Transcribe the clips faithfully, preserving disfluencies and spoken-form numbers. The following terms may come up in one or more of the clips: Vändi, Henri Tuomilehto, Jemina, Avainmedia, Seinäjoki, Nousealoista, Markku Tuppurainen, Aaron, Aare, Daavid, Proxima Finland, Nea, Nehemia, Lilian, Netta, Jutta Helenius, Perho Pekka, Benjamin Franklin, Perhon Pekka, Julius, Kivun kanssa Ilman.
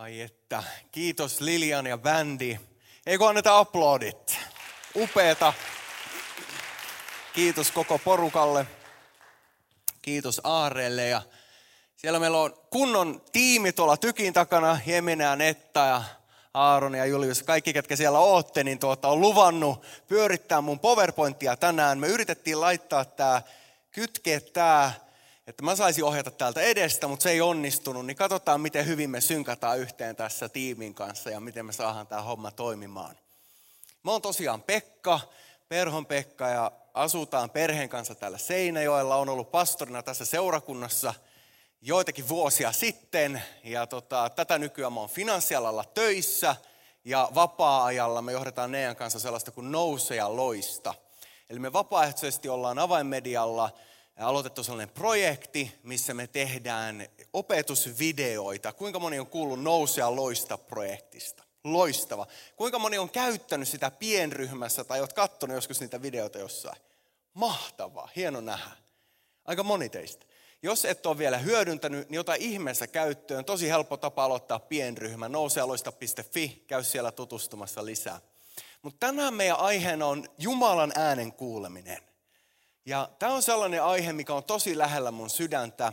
Ai että, kiitos Lilian ja Vändi. Eikö anneta aplodit? Upeeta. Kiitos koko porukalle. Kiitos Aarelle. Ja siellä meillä on kunnon tiimi tuolla tykin takana. Jemina, Netta ja Aaron ja Julius. Kaikki, ketkä siellä ootte, niin tuota, on luvannut pyörittää mun PowerPointia tänään. Me yritettiin laittaa tää, kytkeä tää, että mä saisin ohjata täältä edestä, mutta se ei onnistunut. Niin katsotaan, miten hyvin me synkataan yhteen tässä tiimin kanssa ja miten me saadaan tää homma toimimaan. Mä oon tosiaan Pekka, Perhon Pekka, ja asutaan perheen kanssa täällä Seinäjoella. Olen ollut pastorina tässä seurakunnassa joitakin vuosia sitten. Ja tota, tätä nykyään mä oon finanssialalla töissä ja vapaa-ajalla me johdetaan Nean kanssa sellaista kuin Nousealoista. Eli me vapaaehtoisesti ollaan avainmedialla aloitettu sellainen projekti, missä me tehdään opetusvideoita. Kuinka moni on kuullut Nousealoista projektista? Loistava. Kuinka moni on käyttänyt sitä pienryhmässä tai olet katsonut joskus niitä videoita jossain? Mahtavaa, hieno nähdä. Aika moni teistä. Jos et ole vielä hyödyntänyt, niin ota ihmeessä käyttöön. Tosi helppo tapa aloittaa pienryhmä. Nousealoista piste fi, käy siellä tutustumassa lisää. Mutta tänään meidän aiheena on Jumalan äänen kuuleminen. Ja tämä on sellainen aihe, mikä on tosi lähellä mun sydäntä,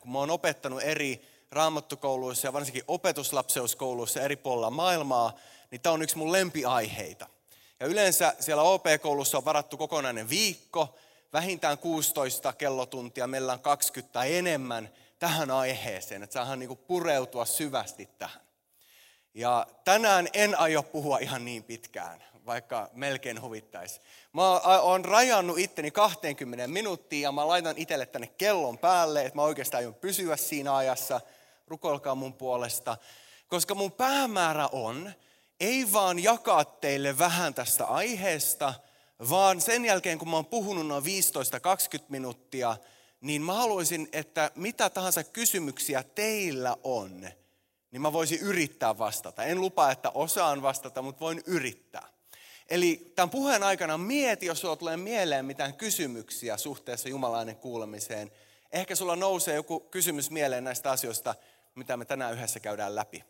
kun mä oon opettanut eri raamattukouluissa ja varsinkin opetuslapseuskouluissa eri puolilla maailmaa, niin tämä on yksi mun lempiaiheita. Ja yleensä siellä O P-koulussa on varattu kokonainen viikko, vähintään kuusitoista kellotuntia, meillä on kaksikymmentä tai enemmän tähän aiheeseen, että saadaan niinku pureutua syvästi tähän. Ja tänään en aio puhua ihan niin pitkään, vaikka melkein huvittaisi. Mä oon rajannut itteni kaksikymmentä minuuttia ja mä laitan itselle tänne kellon päälle, että mä oikeastaan aion pysyä siinä ajassa. Rukoilkaa mun puolesta, koska mun päämäärä on, ei vaan jakaa teille vähän tästä aiheesta, vaan sen jälkeen kun mä oon puhunut noin viisitoista kaksikymmentä minuuttia, niin mä haluaisin, että mitä tahansa kysymyksiä teillä on, niin mä voisin yrittää vastata. En lupaa, että osaan vastata, mutta voin yrittää. Eli tämän puheen aikana mieti, jos sulla tulee mieleen mitään kysymyksiä suhteessa Jumalan äänen kuulemiseen. Ehkä sulla nousee joku kysymys mieleen näistä asioista, mitä me tänään yhdessä käydään läpi.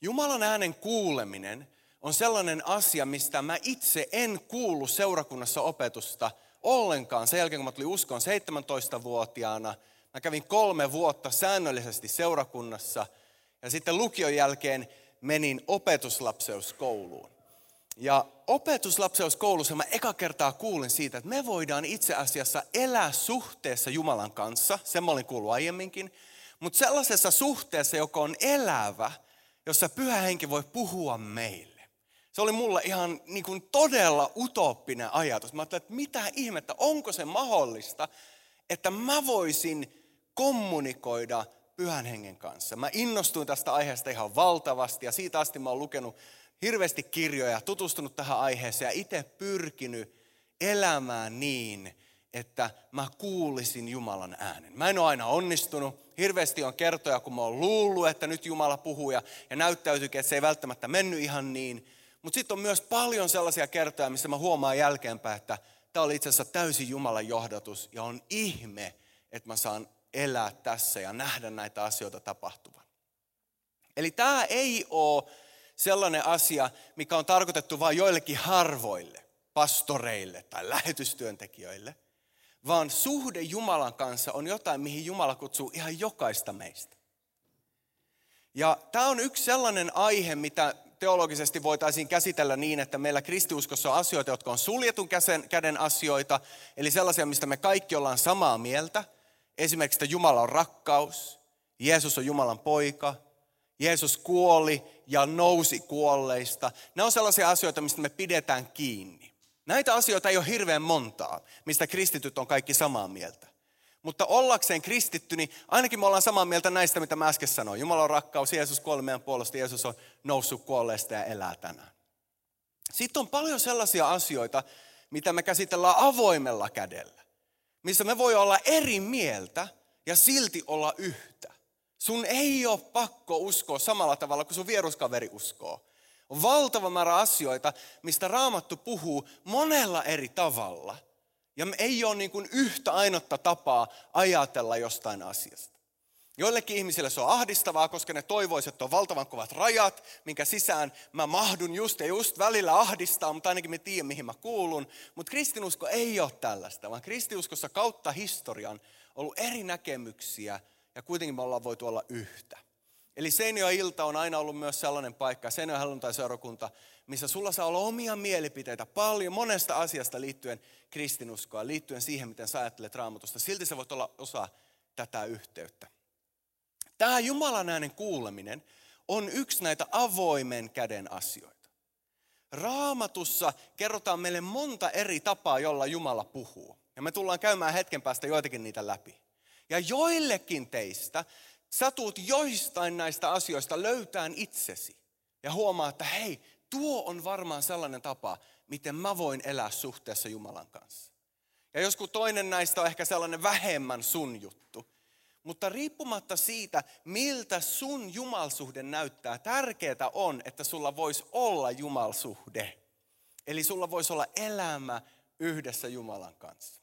Jumalan äänen kuuleminen on sellainen asia, mistä mä itse en kuullut seurakunnassa opetusta ollenkaan. Sen jälkeen, kun mä tulin uskoon seitsemäntoistavuotiaana, mä kävin kolme vuotta säännöllisesti seurakunnassa ja sitten lukion jälkeen menin opetuslapseuskouluun. Ja opetuslapseuskoulussa mä eka kertaa kuulin siitä, että me voidaan itse asiassa elää suhteessa Jumalan kanssa, sen mä olin kuullut aiemminkin, mutta sellaisessa suhteessa, joka on elävä, jossa Pyhä Henki voi puhua meille. Se oli mulle ihan niin kuin todella utooppinen ajatus. Mä ajattelin, että mitä ihmettä, onko se mahdollista, että mä voisin kommunikoida Pyhän Hengen kanssa. Mä innostuin tästä aiheesta ihan valtavasti ja siitä asti mä oon lukenut hirveästi kirjoja, tutustunut tähän aiheeseen ja itse pyrkinyt elämään niin, että mä kuulisin Jumalan äänen. Mä en ole aina onnistunut. Hirveästi on kertoja, kun mä oon luullut, että nyt Jumala puhuu ja, ja näyttäytyykin, että se ei välttämättä mennyt ihan niin. Mutta sitten on myös paljon sellaisia kertoja, missä mä huomaan jälkeenpäin, että tämä oli itse asiassa täysin Jumalan johdatus ja on ihme, että mä saan elää tässä ja nähdä näitä asioita tapahtuvan. Eli tämä ei ole sellainen asia, mikä on tarkoitettu vain joillekin harvoille, pastoreille tai lähetystyöntekijöille, vaan suhde Jumalan kanssa on jotain, mihin Jumala kutsuu ihan jokaista meistä. Ja tämä on yksi sellainen aihe, mitä teologisesti voitaisiin käsitellä niin, että meillä kristiuskossa on asioita, jotka on suljetun käden asioita, eli sellaisia, mistä me kaikki ollaan samaa mieltä. Esimerkiksi, että Jumala on rakkaus, Jeesus on Jumalan poika, Jeesus kuoli ja nousi kuolleista. Nämä on sellaisia asioita, mistä me pidetään kiinni. Näitä asioita ei ole hirveän montaa, mistä kristityt on kaikki samaa mieltä. Mutta ollakseen kristitty, niin ainakin me ollaan samaa mieltä näistä, mitä mä äsken sanoin. Jumala on rakkaus, Jeesus kuoli meidän puolesta, Jeesus on noussut kuolleista ja elää tänään. Sitten on paljon sellaisia asioita, mitä me käsitellään avoimella kädellä, missä me voi olla eri mieltä ja silti olla yhtä. Sun ei ole pakko uskoa samalla tavalla kuin sun vieruskaveri uskoo. On valtava määrä asioita, mistä Raamattu puhuu monella eri tavalla. Ja ei ole niin kuin yhtä ainotta tapaa ajatella jostain asiasta. Joillekin ihmisille se on ahdistavaa, koska ne toivoiset on valtavan kovat rajat, minkä sisään mä mahdun just ja just, välillä ahdistaa, mutta ainakin mä tiedän, mihin mä kuulun. Mutta kristinusko ei ole tällaista, vaan kristinuskossa kautta historian on ollut eri näkemyksiä ja kuitenkin me ollaan voitu olla yhtä. Eli Seinäjoki-ilta on aina ollut myös sellainen paikka, Seinäjoen helluntaiseurakunta, missä sulla saa olla omia mielipiteitä paljon monesta asiasta liittyen kristinuskoa, liittyen siihen, miten sä ajattelet Raamatusta. Silti sä voit olla osa tätä yhteyttä. Tämä Jumalan äänen kuuleminen on yksi näitä avoimen käden asioita. Raamatussa kerrotaan meille monta eri tapaa, jolla Jumala puhuu. Ja me tullaan käymään hetken päästä joitakin niitä läpi. Ja joillekin teistä sä tuut joistain näistä asioista löytämään itsesi. Ja huomaa, että hei, tuo on varmaan sellainen tapa, miten mä voin elää suhteessa Jumalan kanssa. Ja joskus toinen näistä on ehkä sellainen vähemmän sun juttu. Mutta riippumatta siitä, miltä sun jumalsuhde näyttää, tärkeää on, että sulla voisi olla jumalsuhde. Eli sulla voisi olla elämä yhdessä Jumalan kanssa.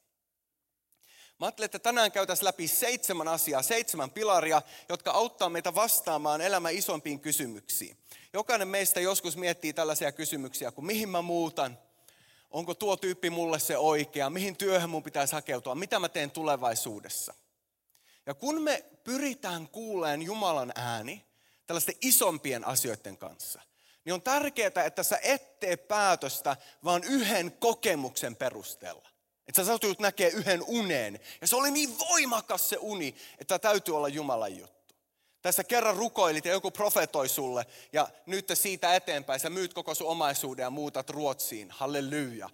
Mä ajattelin, että tänään käytäisiin läpi seitsemän asiaa, seitsemän pilaria, jotka auttaa meitä vastaamaan elämän isompiin kysymyksiin. Jokainen meistä joskus miettii tällaisia kysymyksiä kuin mihin mä muutan, onko tuo tyyppi mulle se oikea, mihin työhön mun pitäisi hakeutua, mitä mä teen tulevaisuudessa. Ja kun me pyritään kuuleen Jumalan ääni tällaisten isompien asioiden kanssa, niin on tärkeää, että sä et tee päätöstä vaan yhden kokemuksen perusteella. Että sä satut näkemään yhden unen. Ja se oli niin voimakas se uni, että täytyy olla Jumalan juttu. Tässä kerran rukoilit ja joku profetoi sulle ja nyt siitä eteenpäin sä myyt koko sun omaisuuden ja muutat Ruotsiin. Halleluja.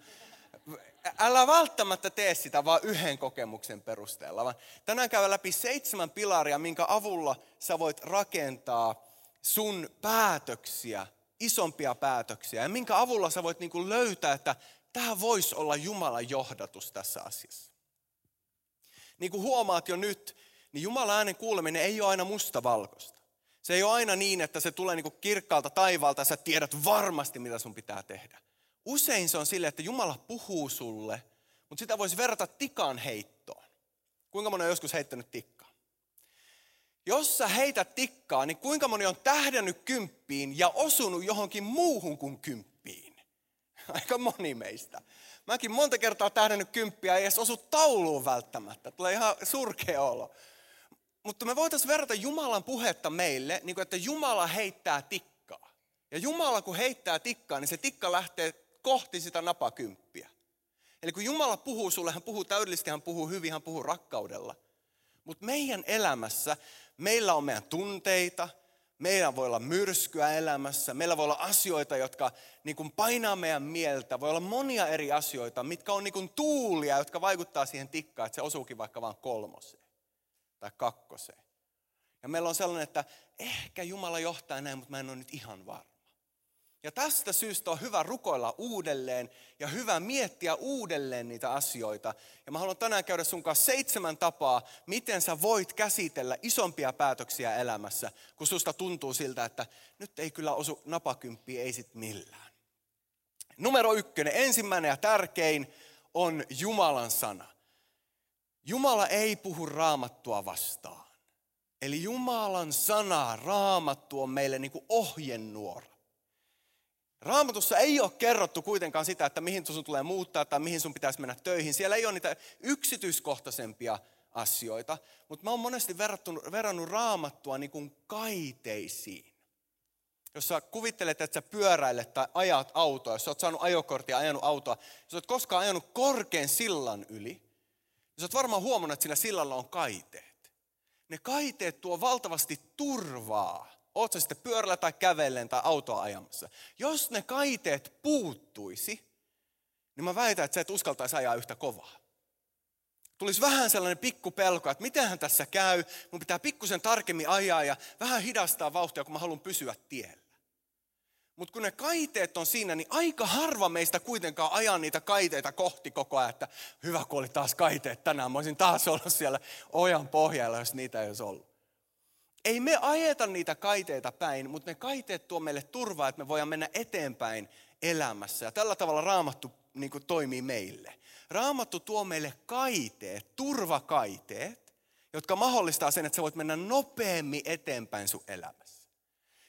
Älä välttämättä tee sitä vaan yhden kokemuksen perusteella, vaan tänään käydään läpi seitsemän pilaria, minkä avulla sä voit rakentaa sun päätöksiä, isompia päätöksiä. Ja minkä avulla sä voit niinku löytää, että tämä voisi olla Jumalan johdatus tässä asiassa. Niin kuin huomaat jo nyt, niin Jumalan äänen kuuleminen ei ole aina mustavalkoista. Se ei ole aina niin, että se tulee niinku kirkkaalta taivaalta ja sä tiedät varmasti, mitä sun pitää tehdä. Usein se on silleen, että Jumala puhuu sulle, mutta sitä voisi verrata tikan heittoon. Kuinka moni on joskus heittänyt tikkaa? Jos sä heität tikkaa, niin kuinka moni on tähdännyt kymppiin ja osunut johonkin muuhun kuin kymppiin? Aika moni meistä. Mäkin monta kertaa tähdännyt kymppiä, ei edes osu tauluun välttämättä. Tulee ihan surkea olo. Mutta me voitaisiin verrata Jumalan puhetta meille, niin kuin että Jumala heittää tikkaa. Ja Jumala kun heittää tikkaa, niin se tikka lähtee kohti sitä napakymppiä. Eli kun Jumala puhuu sulle, hän puhuu täydellisesti, hän puhuu hyvin, hän puhuu rakkaudella. Mutta meidän elämässä, meillä on meidän tunteita, meillä voi olla myrskyä elämässä, meillä voi olla asioita, jotka niin kuin painaa meidän mieltä, voi olla monia eri asioita, mitkä on niin kuin tuulia, jotka vaikuttaa siihen tikkaan, että se osuukin vaikka vaan kolmoseen tai kakkoseen. Ja meillä on sellainen, että ehkä Jumala johtaa näin, mutta mä en ole nyt ihan varma. Ja tästä syystä on hyvä rukoilla uudelleen ja hyvä miettiä uudelleen niitä asioita. Ja mä haluan tänään käydä sun kanssa seitsemän tapaa, miten sä voit käsitellä isompia päätöksiä elämässä, kun susta tuntuu siltä, että nyt ei kyllä osu napakymppiä, ei sit millään. Numero ykkönen, ensimmäinen ja tärkein on Jumalan sana. Jumala ei puhu Raamattua vastaan. Eli Jumalan sana, Raamattu on meille niin kuin ohjenuora. Raamatussa ei ole kerrottu kuitenkaan sitä, että mihin sun tulee muuttaa tai mihin sun pitäisi mennä töihin. Siellä ei ole niitä yksityiskohtaisempia asioita, mutta mä oon monesti verrannut Raamattua niin kuin kaiteisiin. Jos sä kuvittelet, että sä pyöräilet tai ajat autoa, jos sä oot saanut ajokortin ja ajanut autoa, jos sä oot koskaan ajanut korkean sillan yli, niin sä oot varmaan huomannut, että siinä sillalla on kaiteet. Ne kaiteet tuo valtavasti turvaa. Oot sä sitten pyörällä tai kävellen tai autoa ajamassa. Jos ne kaiteet puuttuisi, niin mä väitän, että sä et uskaltaisi ajaa yhtä kovaa. Tulisi vähän sellainen pikku pelko, että mitenhän tässä käy. Mun pitää pikkusen tarkemmin ajaa ja vähän hidastaa vauhtia, kun mä haluan pysyä tiellä. Mutta kun ne kaiteet on siinä, niin aika harva meistä kuitenkaan ajaa niitä kaiteita kohti koko ajan. Että hyvä, kun oli taas kaiteet tänään. Mä olisin taas ollut siellä ojan pohjalla, jos niitä ei olisi ollut. Ei me ajeta niitä kaiteita päin, mutta ne kaiteet tuo meille turvaa, että me voidaan mennä eteenpäin elämässä. Ja tällä tavalla Raamattu niin kuin toimii meille. Raamattu tuo meille kaiteet, turvakaiteet, jotka mahdollistaa sen, että sä voit mennä nopeammin eteenpäin sun elämässä.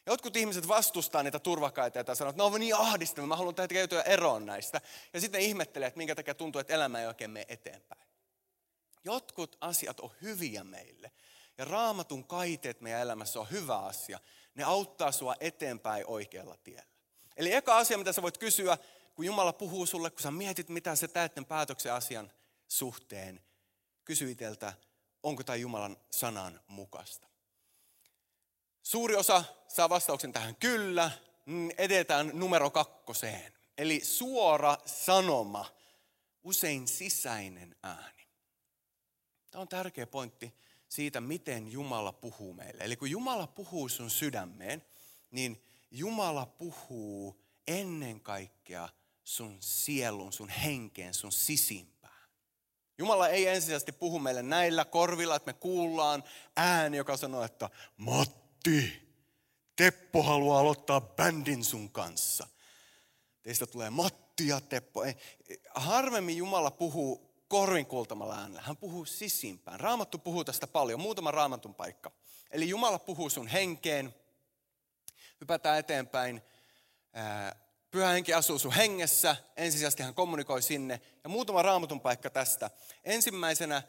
Jotkut ihmiset vastustaa niitä turvakaiteja tai sanoo, että ne on niin ahdistavia, mä haluan täytyä eroon näistä. Ja sitten ihmettelee, että minkä takia tuntuu, että elämä ei oikein mene eteenpäin. Jotkut asiat on hyviä meille. Ja Raamatun kaiteet meidän elämässä on hyvä asia. Ne auttaa sua eteenpäin oikealla tiellä. Eli eka asia, mitä sä voit kysyä, kun Jumala puhuu sulle, kun sä mietit, mitä sä teet tämän päätöksen asian suhteen, kysy itseltä, onko tämä Jumalan sanan mukaista. Suuri osa saa vastauksen tähän kyllä, edetään numero kakkoseen. Eli suora sanoma, usein sisäinen ääni. Tämä on tärkeä pointti siitä, miten Jumala puhuu meille. Eli kun Jumala puhuu sun sydämeen, niin Jumala puhuu ennen kaikkea sun sielun, sun henkeen, sun sisimpään. Jumala ei ensisijaisesti puhu meille näillä korvilla, että me kuullaan ääni, joka sanoo, että Matti, Teppo haluaa aloittaa bändin sun kanssa. Teistä tulee Matti ja Teppo. Ei, harvemmin Jumala puhuu korvin kuultamalla äänellä. Hän puhuu sisimpään. Raamattu puhuu tästä paljon. Muutama Raamatun paikka. Eli Jumala puhuu sun henkeen. Hypätään eteenpäin. Pyhä henki asuu sun hengessä. Ensisijaisesti hän kommunikoi sinne. Ja muutama Raamatun paikka tästä. Ensimmäisenä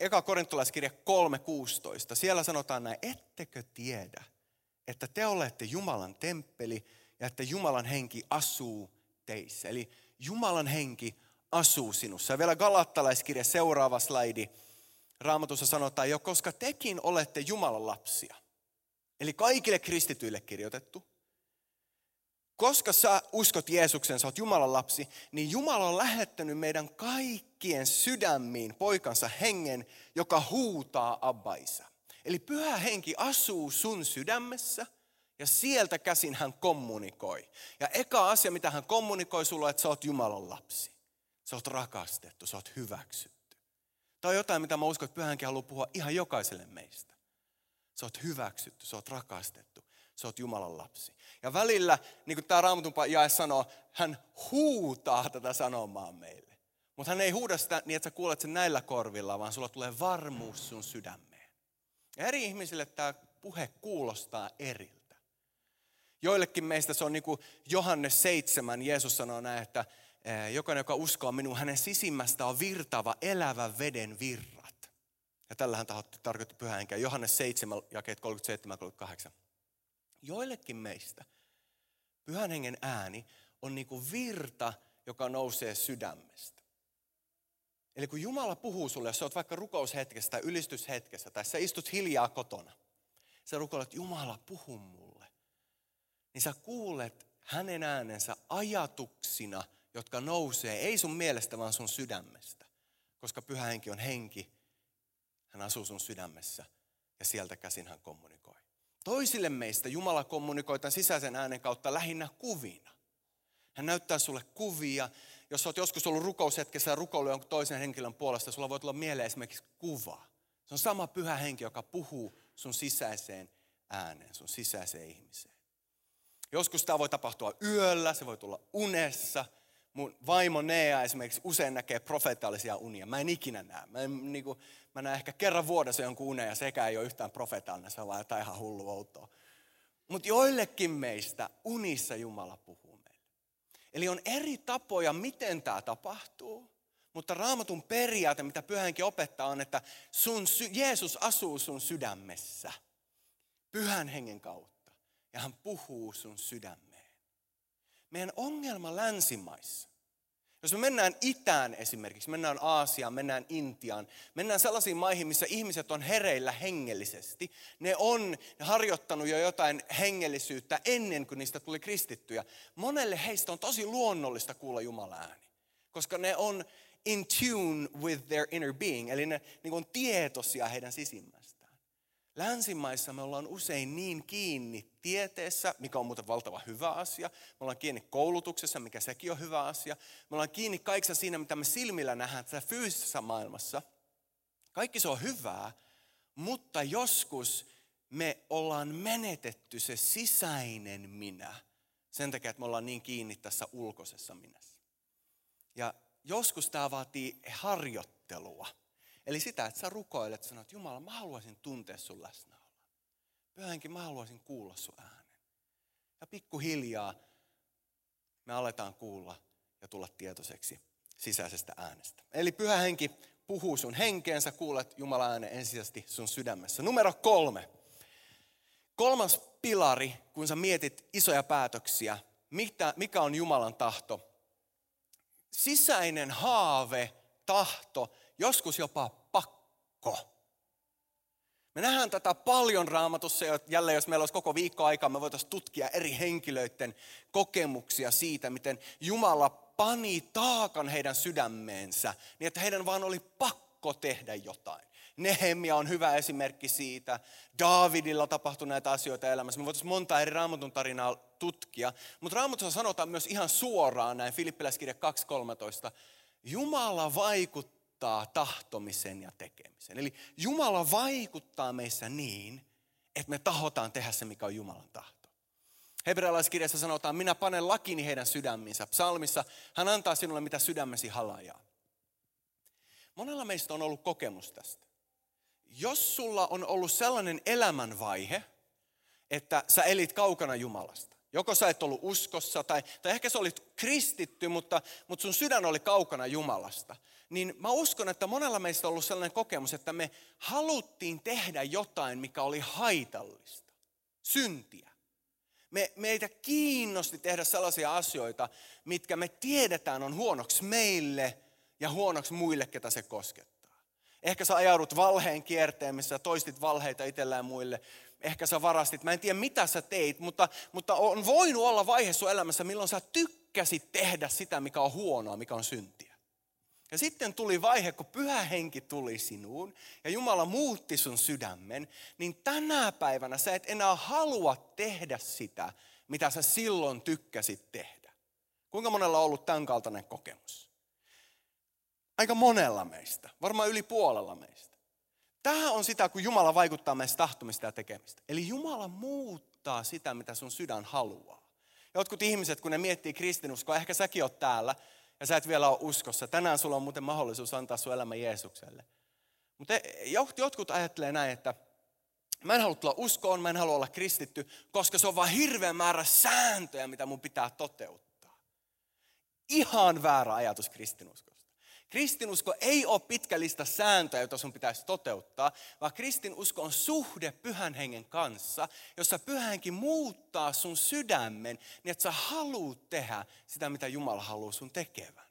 eka korintolaiskirja kolme kuusitoista. Siellä sanotaan näin. Ettekö tiedä, että te olette Jumalan temppeli ja että Jumalan henki asuu teissä. Eli Jumalan henki asuu sinussa. Ja vielä Galattalaiskirja, seuraava slaidi. Raamatussa sanotaan jo, koska tekin olette Jumalan lapsia. Eli kaikille kristityille kirjoitettu. Koska sä uskot Jeesuksen, sä oot Jumalan lapsi, niin Jumala on lähettänyt meidän kaikkien sydämiin poikansa hengen, joka huutaa abbaisa. Eli pyhä henki asuu sun sydämessä ja sieltä käsin hän kommunikoi. Ja eka asia, mitä hän kommunikoi sulla, on, että sä oot Jumalan lapsi. Sä oot rakastettu, sä oot hyväksytty. Tämä on jotain, mitä mä uskon, että pyhä henki haluaa puhua ihan jokaiselle meistä. Sä oot hyväksytty, sä oot rakastettu, sä oot Jumalan lapsi. Ja välillä, niin kuin tämä Raamatun jae sanoo, hän huutaa tätä sanomaa meille. Mutta hän ei huuda sitä niin, että sä kuulet sen näillä korvilla, vaan sulla tulee varmuus sun sydämeen. Ja eri ihmisille tämä puhe kuulostaa eriltä. Joillekin meistä se on niin kuin Johannes seitsemän, Jeesus sanoo näin, että jokainen, joka uskoo minun, hänen sisimmästä on virtaava elävän veden virta. Ja tällähän tarkoitti pyhä henkeä. Johannes seitsemän, jakeet kolmekymmentäseitsemän kolmekymmentäkahdeksan. Joillekin meistä pyhän hengen ääni on niin kuin virta, joka nousee sydämestä. Eli kun Jumala puhuu sulle, jos sä oot vaikka rukoushetkessä tai ylistyshetkessä, tai sä istut hiljaa kotona, sä rukoilet, Jumala puhu mulle, niin sä kuulet hänen äänensä ajatuksina, jotka nousee, ei sun mielestä, vaan sun sydämestä, koska pyhä henki on henki. Hän asuu sun sydämessä ja sieltä käsin hän kommunikoi. Toisille meistä Jumala kommunikoi tämän sisäisen äänen kautta lähinnä kuvina. Hän näyttää sulle kuvia. Jos olet joskus ollut rukoushetkessä ja rukoilu jonkun toisen henkilön puolesta, sulla voi tulla mieleen esimerkiksi kuva. Se on sama pyhä henki, joka puhuu sun sisäiseen ääneen, sun sisäiseen ihmiseen. Joskus tämä voi tapahtua yöllä, se voi tulla unessa. Mun vaimo Nea esimerkiksi usein näkee profeetallisia unia. Mä en ikinä näe. Mä, en, niin kuin, mä näen ehkä kerran vuodessa jonkun unen ja sekään ei ole yhtään profeetallinen. Se on vaan jotain ihan hullu outoa. Mutta joillekin meistä unissa Jumala puhuu meille. Eli on eri tapoja, miten tämä tapahtuu. Mutta Raamatun periaate, mitä Pyhä Henki opettaa, on, että sun sy- Jeesus asuu sun sydämessä. Pyhän hengen kautta. Ja hän puhuu sun sydämessä. Meidän ongelma länsimaissa, jos me mennään itään esimerkiksi, mennään Aasiaan, mennään Intiaan, mennään sellaisiin maihin, missä ihmiset on hereillä hengellisesti. Ne on ne harjoittanut jo jotain hengellisyyttä ennen kuin niistä tuli kristittyjä. Monelle heistä on tosi luonnollista kuulla Jumalan ääni, koska ne on in tune with their inner being, eli ne niin kuin on tietoisia heidän sisimmästään. Länsimaissa me ollaan usein niin kiinni tieteessä, mikä on muuten valtava hyvä asia. Me ollaan kiinni koulutuksessa, mikä sekin on hyvä asia. Me ollaan kiinni kaikessa siinä, mitä me silmillä nähdään tässä fyysisessä maailmassa. Kaikki se on hyvää, mutta joskus me ollaan menetetty se sisäinen minä. Sen takia, että me ollaan niin kiinni tässä ulkoisessa minässä. Ja joskus tämä vaatii harjoittelua. Eli sitä, että sä rukoilet, sanot, että Jumala, mä haluaisin tuntea sun läsnäolon. Pyhä Henki, mä haluaisin kuulla sun äänen. Ja pikkuhiljaa me aletaan kuulla ja tulla tietoiseksi sisäisestä äänestä. Eli Pyhä Henki puhuu sun henkeen, sä kuulet Jumalan äänen ensisijaisesti sun sydämessä. Numero kolme. Kolmas pilari, kun sä mietit isoja päätöksiä, mitä, mikä on Jumalan tahto. Sisäinen haave, tahto, joskus jopa pakko. Me nähdään tätä paljon Raamatussa, jälleen jos meillä olisi koko viikko aikaa, me voitaisiin tutkia eri henkilöiden kokemuksia siitä, miten Jumala pani taakan heidän sydämeensä, niin että heidän vaan oli pakko tehdä jotain. Nehemia on hyvä esimerkki siitä. Daavidilla tapahtui näitä asioita elämässä. Me voitaisiin monta eri Raamatun tarinaa tutkia. Mutta Raamatussa sanotaan myös ihan suoraan näin, Filippiläiskirja kaksi kolmetoista. Jumala vaikuttaa tahtomisen ja tekemisen. Eli Jumala vaikuttaa meissä niin, että me tahotaan tehdä se, mikä on Jumalan tahto. Hebrealaiskirjassa sanotaan, minä panen lakini heidän sydämiinsä. Psalmissa hän antaa sinulle, mitä sydämesi halajaa. Monella meistä on ollut kokemus tästä. Jos sulla on ollut sellainen elämänvaihe, että sä elit kaukana Jumalasta. Joko sä et ollut uskossa, tai, tai ehkä sä olit kristitty, mutta, mutta sun sydän oli kaukana Jumalasta. Niin mä uskon, että monella meistä on ollut sellainen kokemus, että me haluttiin tehdä jotain, mikä oli haitallista. Syntiä. Me, meitä kiinnosti tehdä sellaisia asioita, mitkä me tiedetään on huonoksi meille ja huonoksi muille, ketä se koskettaa. Ehkä sä ajaudut valheen kierteen, missä toistit valheita itsellään muille. Ehkä sä varastit. Mä en tiedä, mitä sä teit, mutta, mutta on voinut olla vaihe sun elämässä, milloin sä tykkäsit tehdä sitä, mikä on huonoa, mikä on syntiä. Ja sitten tuli vaihe, kun Pyhä Henki tuli sinuun ja Jumala muutti sun sydämen, niin tänä päivänä sä et enää halua tehdä sitä, mitä sä silloin tykkäsit tehdä. Kuinka monella on ollut tämän kaltainen kokemus? Aika monella meistä, varmaan yli puolella meistä. Tämä on sitä, kun Jumala vaikuttaa meistä tahtomista ja tekemistä. Eli Jumala muuttaa sitä, mitä sun sydän haluaa. Jotkut ihmiset, kun ne miettii kristinuskoa, ehkä säkin oot täällä ja sä et vielä ole uskossa. Tänään sulla on muuten mahdollisuus antaa sun elämä Jeesukselle. Mutta jotkut ajattelee näin, että mä en halua tulla uskoon, mä en halua olla kristitty, koska se on vaan hirveä määrä sääntöjä, mitä mun pitää toteuttaa. Ihan väärä ajatus kristinuskosta. Kristinusko ei ole pitkä lista sääntöjä, joita sun pitäisi toteuttaa, vaan kristinusko on suhde Pyhän Hengen kanssa, jossa Pyhä Henki muuttaa sun sydämen, niin että sä haluut tehdä sitä, mitä Jumala haluaa sun tekevän.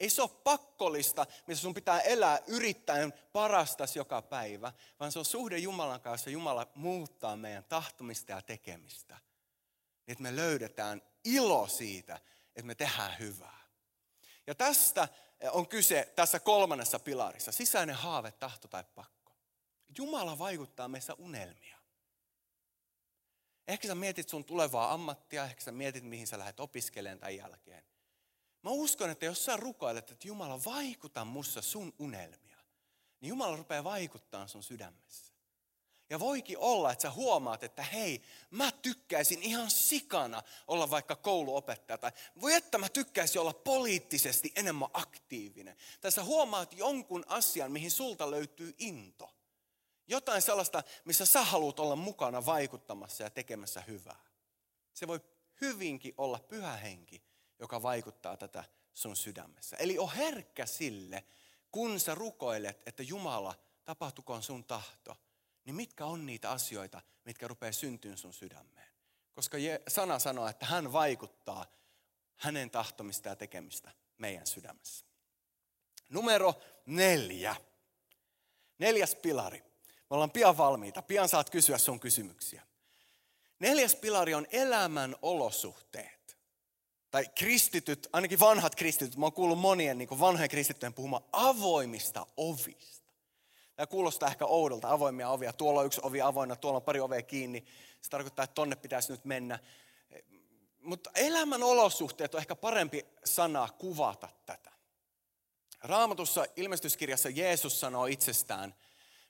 Ei se ole pakkolista, missä sun pitää elää yrittäen parastas joka päivä, vaan se on suhde Jumalan kanssa, Jumala muuttaa meidän tahtomista ja tekemistä, niin että me löydetään ilo siitä, että me tehdään hyvää. Ja tästä on kyse tässä kolmannessa pilarissa. Sisäinen haave, tahto tai pakko. Jumala vaikuttaa meissä unelmia. Ehkä sä mietit sun tulevaa ammattia, ehkä sä mietit mihin sä lähdet opiskelemaan tämän jälkeen. Mä uskon, että jos sä rukoilet, että Jumala vaikuta mussa sun unelmia, niin Jumala rupeaa vaikuttamaan sun sydämessä. Ja voikin olla, että sä huomaat, että hei, mä tykkäisin ihan sikana olla vaikka kouluopettaja. Tai voi että mä tykkäisin olla poliittisesti enemmän aktiivinen. Tai sä huomaat jonkun asian, mihin sulta löytyy into. Jotain sellaista, missä sä haluat olla mukana vaikuttamassa ja tekemässä hyvää. Se voi hyvinkin olla Pyhä Henki, joka vaikuttaa tätä sun sydämessä. Eli on herkkä sille, kun sä rukoilet, että Jumala, tapahtukoon sun tahto. Niin mitkä on niitä asioita, mitkä rupeaa syntyyn sun sydämeen? Koska sana sanoo, että hän vaikuttaa hänen tahtomista ja tekemistä meidän sydämessä. Numero neljä. Neljäs pilari. Me ollaan pian valmiita. Pian saat kysyä sun kysymyksiä. Neljäs pilari on elämän olosuhteet. Tai kristityt, ainakin vanhat kristityt. Mä oon kuullut monien niin kuin vanhojen kristittyjen puhumaan avoimista ovista. Tämä kuulostaa ehkä oudolta, avoimia ovia. Tuolla on yksi ovi avoinna, tuolla on pari ovea kiinni. Se tarkoittaa, että tonne pitäisi nyt mennä. Mutta elämän olosuhteet on ehkä parempi sana kuvata tätä. Raamatussa ilmestyskirjassa Jeesus sanoo itsestään,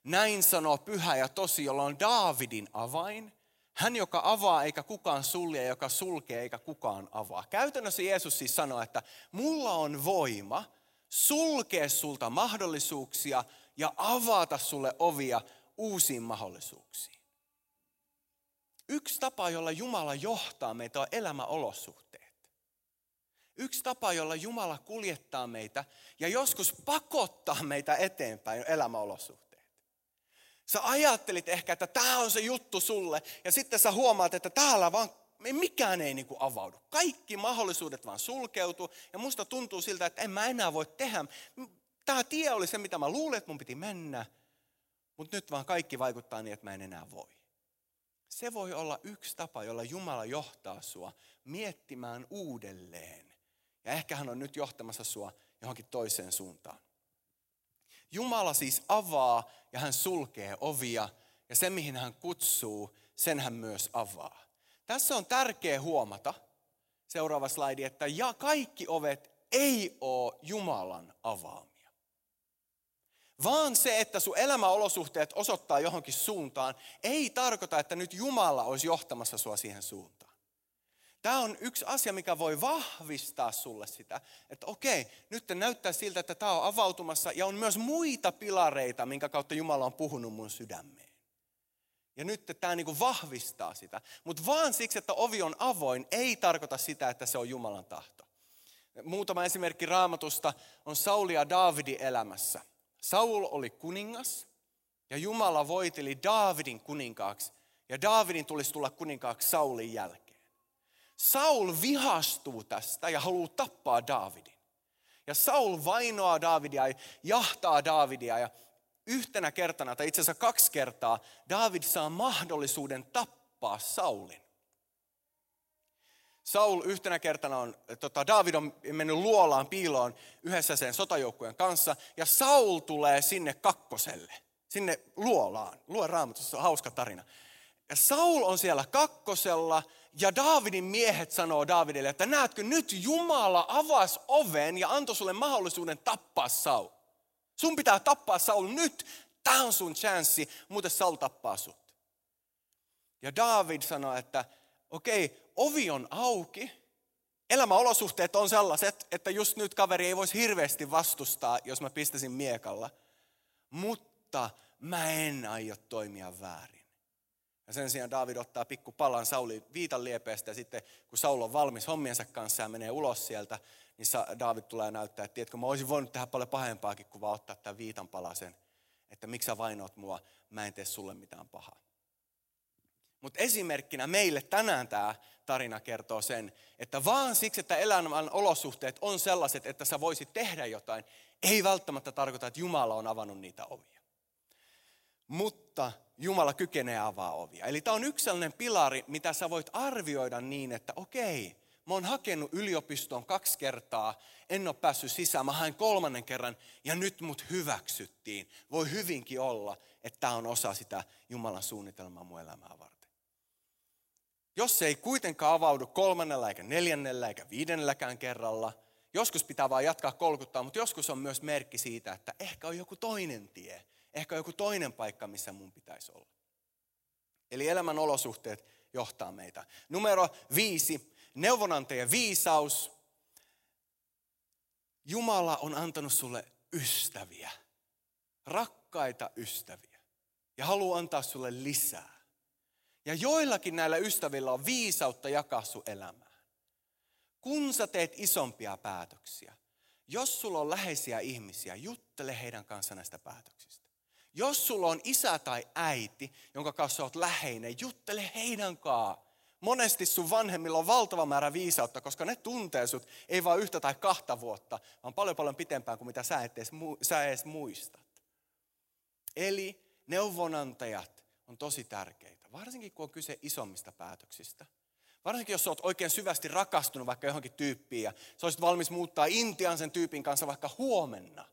näin sanoo pyhä ja tosi, jolla on Daavidin avain. Hän, joka avaa eikä kukaan sulje, joka sulkee eikä kukaan avaa. Käytännössä Jeesus siis sanoo, että mulla on voima sulkea sulta mahdollisuuksia, ja avata sulle ovia uusiin mahdollisuuksiin. Yksi tapa, jolla Jumala johtaa meitä, on elämäolosuhteet. Yksi tapa, jolla Jumala kuljettaa meitä ja joskus pakottaa meitä eteenpäin, on elämäolosuhteet. Sä ajattelit ehkä, että tämä on se juttu sulle, ja sitten sä huomaat, että täällä vaan mikään ei niin kuin avaudu. Kaikki mahdollisuudet vaan sulkeutuu, ja musta tuntuu siltä, että en mä enää voi tehdä. Tämä tie oli se, mitä mä luulin, että mun piti mennä, mutta nyt vaan kaikki vaikuttaa niin, että mä en enää voi. Se voi olla yksi tapa, jolla Jumala johtaa sua miettimään uudelleen, ja ehkä hän on nyt johtamassa sua johonkin toiseen suuntaan. Jumala siis avaa ja hän sulkee ovia, ja se mihin hän kutsuu, sen hän myös avaa. Tässä on tärkeä huomata, seuraava slaidi, että ja kaikki ovet ei ole Jumalan avaamia. Vaan se, että sun elämäolosuhteet osoittaa johonkin suuntaan, ei tarkoita, että nyt Jumala olisi johtamassa sua siihen suuntaan. Tämä on yksi asia, mikä voi vahvistaa sulle sitä, että okei, nyt näyttää siltä, että tämä on avautumassa ja on myös muita pilareita, minkä kautta Jumala on puhunut mun sydämeen. Ja nyt tämä niin kuin vahvistaa sitä, mutta vaan siksi, että ovi on avoin, ei tarkoita sitä, että se on Jumalan tahto. Muutama esimerkki Raamatusta on Sauli ja Daavidin elämässä. Saul oli kuningas ja Jumala voiteli Daavidin kuninkaaksi ja Daavidin tulisi tulla kuninkaaksi Saulin jälkeen. Saul vihastuu tästä ja haluaa tappaa Daavidin. Ja Saul vainoaa Daavidia ja jahtaa Daavidia. Ja yhtenä kertana, tai itse asiassa kaksi kertaa, Daavid saa mahdollisuuden tappaa Saulin. Saul yhtenä kertana on, tota, Daavid on mennyt luolaan piiloon yhdessä sen sotajoukkueen kanssa. Ja Saul tulee sinne kakkoselle, sinne luolaan. Lue Raamatussa, se on hauska tarina. Ja Saul on siellä kakkosella. Ja Daavidin miehet sanoo Daavidille, että näetkö, nyt Jumala avasi oven ja antoi sulle mahdollisuuden tappaa Saul. Sun pitää tappaa Saul nyt. Tämä on sun chanssi, muuten Saul tappaa sut. Ja Daavid sanoo, että okei, ovi on auki. Elämäolosuhteet on sellaiset, että just nyt kaveri ei voisi hirveästi vastustaa, jos mä pistäisin miekalla. Mutta mä en aio toimia väärin. Ja sen sijaan Daavid ottaa pikku palan Saulin viitan liepeestä ja sitten kun Saul on valmis hommiensa kanssa ja menee ulos sieltä, niin Daavid tulee näyttää, että tiedätkö, mä olisin voinut tehdä paljon pahempaakin kuin vaan ottaa tämän viitan palasen, että miksi sä vainoat mua, mä en tee sulle mitään pahaa. Mutta esimerkkinä meille tänään tämä tarina kertoo sen, että vaan siksi, että elämän olosuhteet on sellaiset, että sä voisit tehdä jotain, ei välttämättä tarkoita, että Jumala on avannut niitä ovia. Mutta Jumala kykenee avaa ovia. Eli tämä on yksi sellainen pilari, mitä sä voit arvioida niin, että okei, mä oon hakenut yliopistoon kaksi kertaa, en ole päässyt sisään, mä hain kolmannen kerran ja nyt mut hyväksyttiin. Voi hyvinkin olla, että tämä on osa sitä Jumalan suunnitelmaa mun elämää varten. Jos se ei kuitenkaan avaudu kolmannella eikä neljännellä eikä viidennelläkään kerralla, joskus pitää vaan jatkaa kolkuttaa, mutta joskus on myös merkki siitä, että ehkä on joku toinen tie. Ehkä joku toinen paikka, missä mun pitäisi olla. Eli elämän olosuhteet johtaa meitä. Numero viisi. Neuvonantajan viisaus. Jumala on antanut sulle ystäviä. Rakkaita ystäviä. Ja haluaa antaa sulle lisää. Ja joillakin näillä ystävillä on viisautta jakaa sun elämää. Kun sä teet isompia päätöksiä. Jos sulla on läheisiä ihmisiä, juttele heidän kanssaan näistä päätöksistä. Jos sulla on isä tai äiti, jonka kanssa olet läheinen, juttele heidän kanssaan. Monesti sun vanhemmilla on valtava määrä viisautta, koska ne tuntee sut ei vain yhtä tai kahta vuotta, vaan paljon paljon pitempään kuin mitä sä, et edes, sä edes muistat. Eli neuvonantajat on tosi tärkeitä, varsinkin kun on kyse isommista päätöksistä. Varsinkin jos olet oikein syvästi rakastunut vaikka johonkin tyyppiin ja sä olisit valmis muuttaa Intian sen tyypin kanssa vaikka huomenna.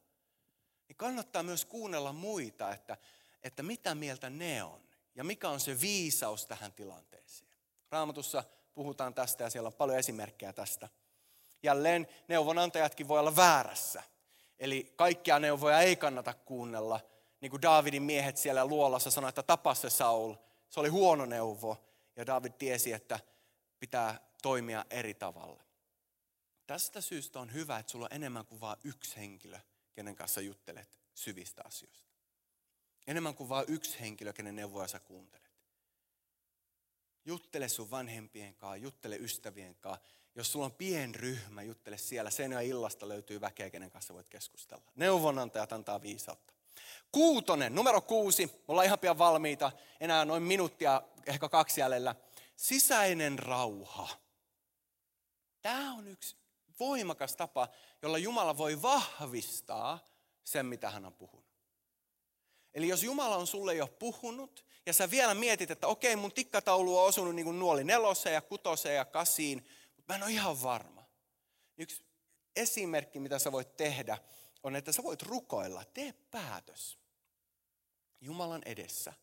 Niin kannattaa myös kuunnella muita, että, että mitä mieltä ne on ja mikä on se viisaus tähän tilanteeseen. Raamatussa puhutaan tästä ja siellä on paljon esimerkkejä tästä. Jälleen neuvonantajatkin voi olla väärässä. Eli kaikkia neuvoja ei kannata kuunnella. Niin kuin Daavidin miehet siellä luolassa sanoi, että tapas se Saul. Se oli huono neuvo ja Daavid tiesi, että pitää toimia eri tavalla. Tästä syystä on hyvä, että sulla on enemmän kuin vain yksi henkilö, kenen kanssa juttelet syvistä asioista. Enemmän kuin vain yksi henkilö, kenen neuvoja sä kuuntelet. Juttele sun vanhempien kanssa, juttele ystävien kanssa. Jos sulla on pienryhmä, juttele siellä. Seinäjoen illasta löytyy väkeä, kenen kanssa voit keskustella. Neuvonantajat antaa viisautta. Kuutonen, numero kuusi. Me ollaan ihan pian valmiita. Enää noin minuuttia, ehkä kaksi jäljellä. Sisäinen rauha. Tämä on yksi voimakas tapa, jolla Jumala voi vahvistaa sen, mitä hän on puhunut. Eli jos Jumala on sulle jo puhunut, ja sä vielä mietit, että okei, mun tikkataulu on osunut niin kuin nuoli neloseen ja kutoseen ja kasiin, mutta mä en ole ihan varma. Yksi esimerkki, mitä sä voit tehdä, on, että sä voit rukoilla. Tee päätös Jumalan edessä,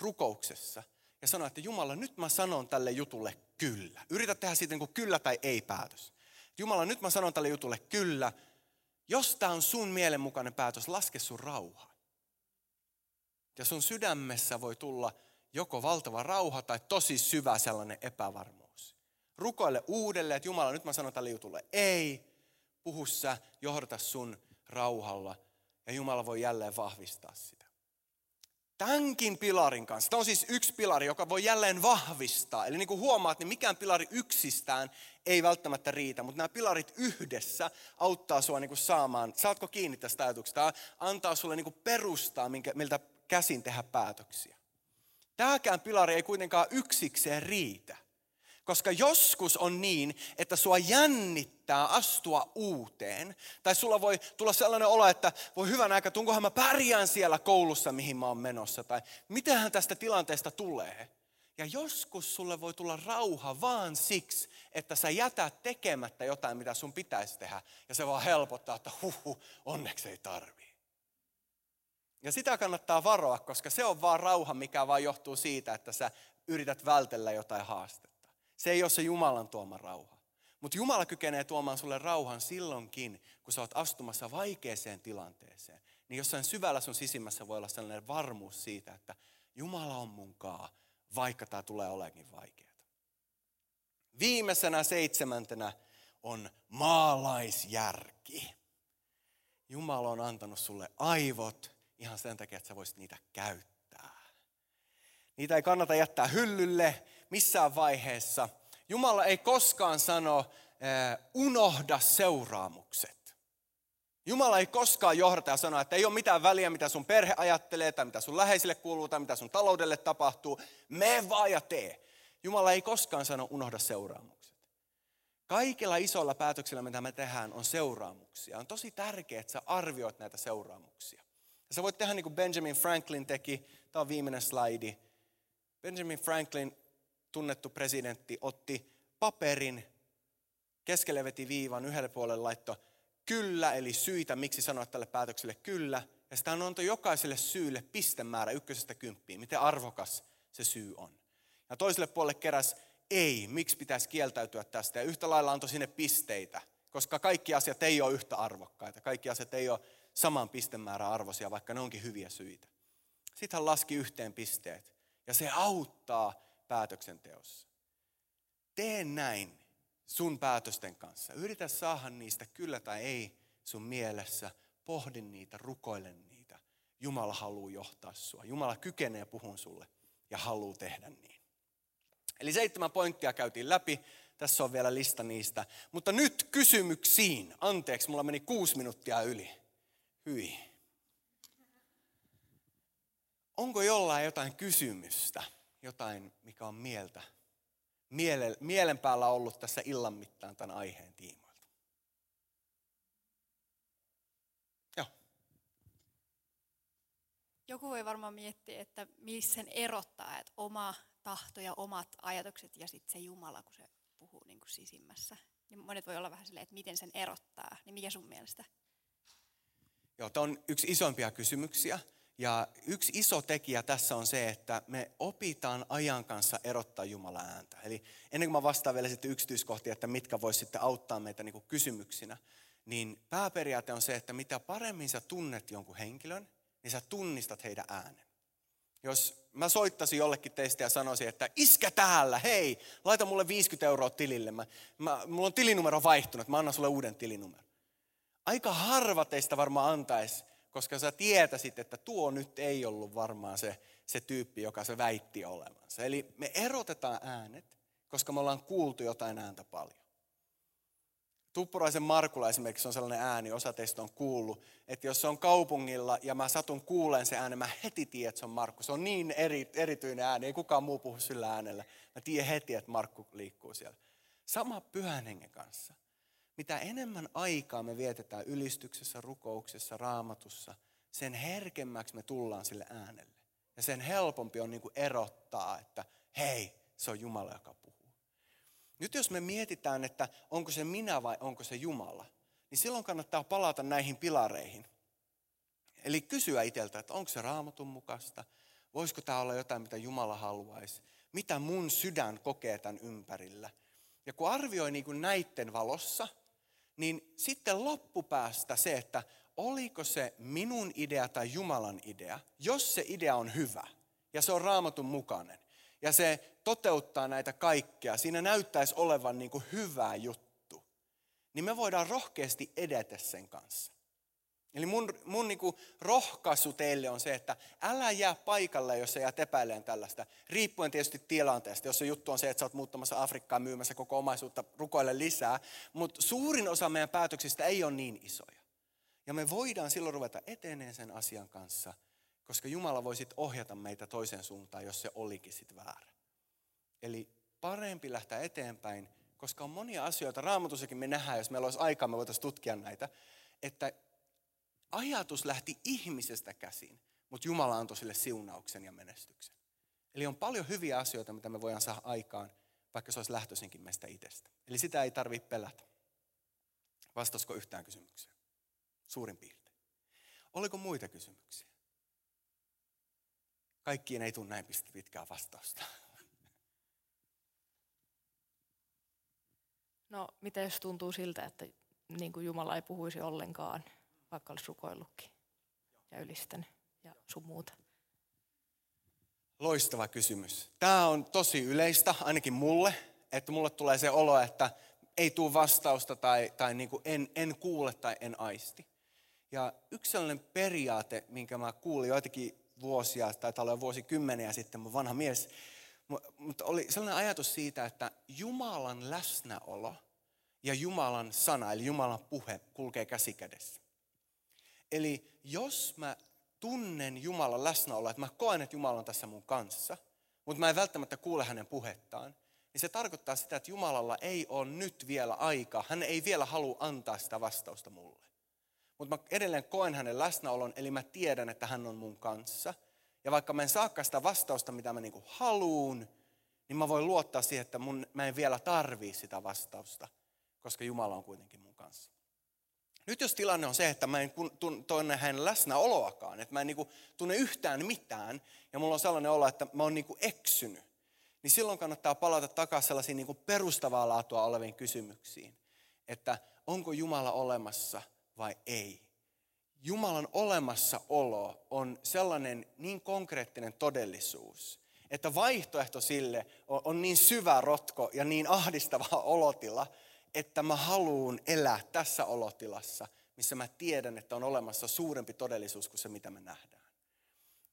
rukouksessa, ja sano, että Jumala, nyt mä sanon tälle jutulle kyllä. Yritä tehdä siitä niin kuin kyllä tai ei päätös. Jumala, nyt mä sanon tälle jutulle kyllä. Jos tää on sun mielenmukainen päätös, laske sun rauhaa. Ja sun sydämessä voi tulla joko valtava rauha tai tosi syvä sellainen epävarmuus. Rukoile uudelleen, että Jumala, nyt mä sanon tälle jutulle ei. Puhu sä, johdata sun rauhalla ja Jumala voi jälleen vahvistaa sitä. Tämänkin pilarin kanssa, tämä on siis yksi pilari, joka voi jälleen vahvistaa. Eli niin kuin huomaat, niin mikään pilari yksistään ei välttämättä riitä, mutta nämä pilarit yhdessä auttaa sua niin kuin saamaan, saatko kiinni tästä ajatuksesta, antaa sulle niin kuin perustaa, minkä, miltä käsin tehdä päätöksiä. Tämäkään pilari ei kuitenkaan yksikseen riitä, koska joskus on niin, että sua jännittää astua uuteen. Tai sulla voi tulla sellainen olo, että voi hyvän aika, tunkohan mä pärjään siellä koulussa, mihin mä oon menossa. Tai mitähän tästä tilanteesta tulee. Ja joskus sulle voi tulla rauha vaan siksi, että sä jätät tekemättä jotain, mitä sun pitäisi tehdä. Ja se vaan helpottaa, että huhu, onneksi ei tarvii. Ja sitä kannattaa varoa, koska se on vaan rauha, mikä vaan johtuu siitä, että sä yrität vältellä jotain haastetta. Se ei ole se Jumalan tuoma rauha. Mutta Jumala kykenee tuomaan sulle rauhan silloinkin, kun sä oot astumassa vaikeeseen tilanteeseen. Niin jossain syvällä sun sisimmässä voi olla sellainen varmuus siitä, että Jumala on mun kaa, vaikka tää tulee oleekin vaikeaa. Viimeisenä seitsemäntenä on maalaisjärki. Jumala on antanut sulle aivot ihan sen takia, että sä voisit niitä käyttää. Niitä ei kannata jättää hyllylle. Missään vaiheessa. Jumala ei koskaan sano, eh, unohda seuraamukset. Jumala ei koskaan johdata ja sanoa, että ei ole mitään väliä, mitä sun perhe ajattelee, tai mitä sun läheisille kuuluu, tai mitä sun taloudelle tapahtuu. Mene vaan ja tee. Jumala ei koskaan sano, unohda seuraamukset. Kaikilla isoilla päätöksillä, mitä me tehdään, on seuraamuksia. On tosi tärkeää, että sä arvioit näitä seuraamuksia. Ja sä voit tehdä niin kuin Benjamin Franklin teki. Tämä on viimeinen slaidi. Benjamin Franklin, tunnettu presidentti, otti paperin, keskelle veti viivan, yhdelle puolelle laittoi kyllä, eli syitä, miksi sanoa tälle päätökselle kyllä. Ja sitä hän antoi jokaiselle syylle pistemäärä ykkösestä kymppiin, miten arvokas se syy on. Ja toiselle puolelle keräsi ei, miksi pitäisi kieltäytyä tästä. Ja yhtä lailla antoi sinne pisteitä, koska kaikki asiat ei ole yhtä arvokkaita. Kaikki asiat ei ole saman pistemäärän arvoisia, vaikka ne onkin hyviä syitä. Sitten hän laski yhteen pisteet ja se auttaa päätöksenteossa. Tee näin sun päätösten kanssa. Yritä saada niistä kyllä tai ei sun mielessä. Pohdi niitä, rukoile niitä. Jumala haluaa johtaa sua. Jumala kykenee puhun sulle ja haluaa tehdä niin. Eli seitsemän pointtia käytiin läpi. Tässä on vielä lista niistä. Mutta nyt kysymyksiin. Anteeksi, mulla meni kuusi minuuttia yli. Hyi. Onko jollain jotain kysymystä? Jotain, mikä on mieltä, mielen, mielen päällä ollut tässä illan mittaan tämän aiheen tiimoilta. Joo. Joku voi varmaan miettiä, että missä sen erottaa, että oma tahto ja omat ajatukset ja sitten se Jumala, kun se puhuu niin kuin sisimmässä. Niin monet voi olla vähän silleen, että miten sen erottaa, niin mikä sun mielestä? Joo, tämä on yksi isompia kysymyksiä. Ja yksi iso tekijä tässä on se, että me opitaan ajan kanssa erottaa Jumalan ääntä. Eli ennen kuin mä vastaan vielä sitten yksityiskohtia, että mitkä vois sitten auttaa meitä niin kuin kysymyksinä, niin pääperiaate on se, että mitä paremmin sä tunnet jonkun henkilön, niin sä tunnistat heidän äänen. Jos mä soittaisin jollekin teistä ja sanoisin, että iskä täällä, hei, laita mulle viisikymmentä euroa tilille. Mä, mä, mulla on tilinumero vaihtunut, mä annan sulle uuden tilinumeron. Aika harva teistä varmaan antaisi koska sä tietäisit, että tuo nyt ei ollut varmaan se, se tyyppi, joka se väitti olevansa. Eli me erotetaan äänet, koska me ollaan kuultu jotain ääntä paljon. Tuppuraisen Markulla esimerkiksi on sellainen ääni, osa teistä on kuullut, että jos se on kaupungilla ja mä satun kuuleen se ääni, mä heti tiedän, että se on Markku. Se on niin eri, erityinen ääni, ei kukaan muu puhu sillä äänellä. Mä tiedän heti, että Markku liikkuu siellä. Sama Pyhän Hengen kanssa. Mitä enemmän aikaa me vietetään ylistyksessä, rukouksessa, raamatussa, sen herkemmäksi me tullaan sille äänelle. Ja sen helpompi on niin kuin erottaa, että hei, se on Jumala, joka puhuu. Nyt jos me mietitään, että onko se minä vai onko se Jumala, niin silloin kannattaa palata näihin pilareihin. Eli kysyä itseltä, että onko se raamatun mukaista, voisiko tämä olla jotain, mitä Jumala haluaisi, mitä mun sydän kokee tämän ympärillä. Ja kun arvioi niin kuin näiden valossa, niin sitten loppupäästä se, että oliko se minun idea tai Jumalan idea, jos se idea on hyvä ja se on raamatun mukainen. Ja se toteuttaa näitä kaikkea, siinä näyttäisi olevan niin kuin hyvä juttu, niin me voidaan rohkeasti edetä sen kanssa. Eli mun, mun niin kuin rohkaisu teille on se, että älä jää paikalle, jos sä jäät epäilemään tällaista, riippuen tietysti tilanteesta. Jos se juttu on se, että sä oot muuttamassa Afrikkaa, myymässä koko omaisuutta, rukoile lisää, mutta suurin osa meidän päätöksistä ei ole niin isoja. Ja me voidaan silloin ruveta eteneen sen asian kanssa, koska Jumala voi sit ohjata meitä toiseen suuntaan, jos se olikin sit väärä. Eli parempi lähteä eteenpäin, koska on monia asioita, raamatussakin me nähdään, jos meillä olisi aikaa, me voitaisiin tutkia näitä, että ajatus lähti ihmisestä käsin, mutta Jumala antoi sille siunauksen ja menestyksen. Eli on paljon hyviä asioita, mitä me voidaan saada aikaan, vaikka se olisi lähtöisinkin meistä itsestä. Eli sitä ei tarvitse pelätä. Vastasiko yhtään kysymykseen? Suurin piirtein. Oliko muita kysymyksiä? Kaikkiin ei tule näin pitkää vastausta. No, mitä jos tuntuu siltä, että niin kuin Jumala ei puhuisi ollenkaan, vaikka olisi rukoillutkin ja ylistänyt ja sun muuta? Loistava kysymys. Tämä on tosi yleistä, ainakin mulle, että mulle tulee se olo, että ei tule vastausta tai, tai niin kuin en, en kuule tai en aisti. Ja yksi sellainen periaate, minkä mä kuulin joitakin vuosia, tai täällä on vuosikymmeniä sitten mun vanha mies, mutta oli sellainen ajatus siitä, että Jumalan läsnäolo ja Jumalan sana, eli Jumalan puhe, kulkee käsi kädessä. Eli jos mä tunnen Jumalan läsnäoloa, että mä koen, että Jumala on tässä mun kanssa, mutta mä en välttämättä kuule hänen puhettaan, niin se tarkoittaa sitä, että Jumalalla ei ole nyt vielä aikaa. Hän ei vielä halua antaa sitä vastausta mulle. Mutta mä edelleen koen hänen läsnäolon, eli mä tiedän, että hän on mun kanssa. Ja vaikka mä en saakaan sitä vastausta, mitä mä niinku haluun, niin mä voin luottaa siihen, että mun, mä en vielä tarvii sitä vastausta, koska Jumala on kuitenkin mun kanssa. Nyt jos tilanne on se, että mä en tunne hänen läsnäoloakaan, että mä en niinku tunne yhtään mitään, ja mulla on sellainen olo, että mä oon niinku eksynyt, niin silloin kannattaa palata takaisin sellaisiin niinku perustavaa laatua oleviin kysymyksiin, että onko Jumala olemassa vai ei. Jumalan olemassaolo on sellainen niin konkreettinen todellisuus, että vaihtoehto sille on niin syvä rotko ja niin ahdistava olotila, että mä haluun elää tässä olotilassa, missä mä tiedän, että on olemassa suurempi todellisuus kuin se, mitä me nähdään.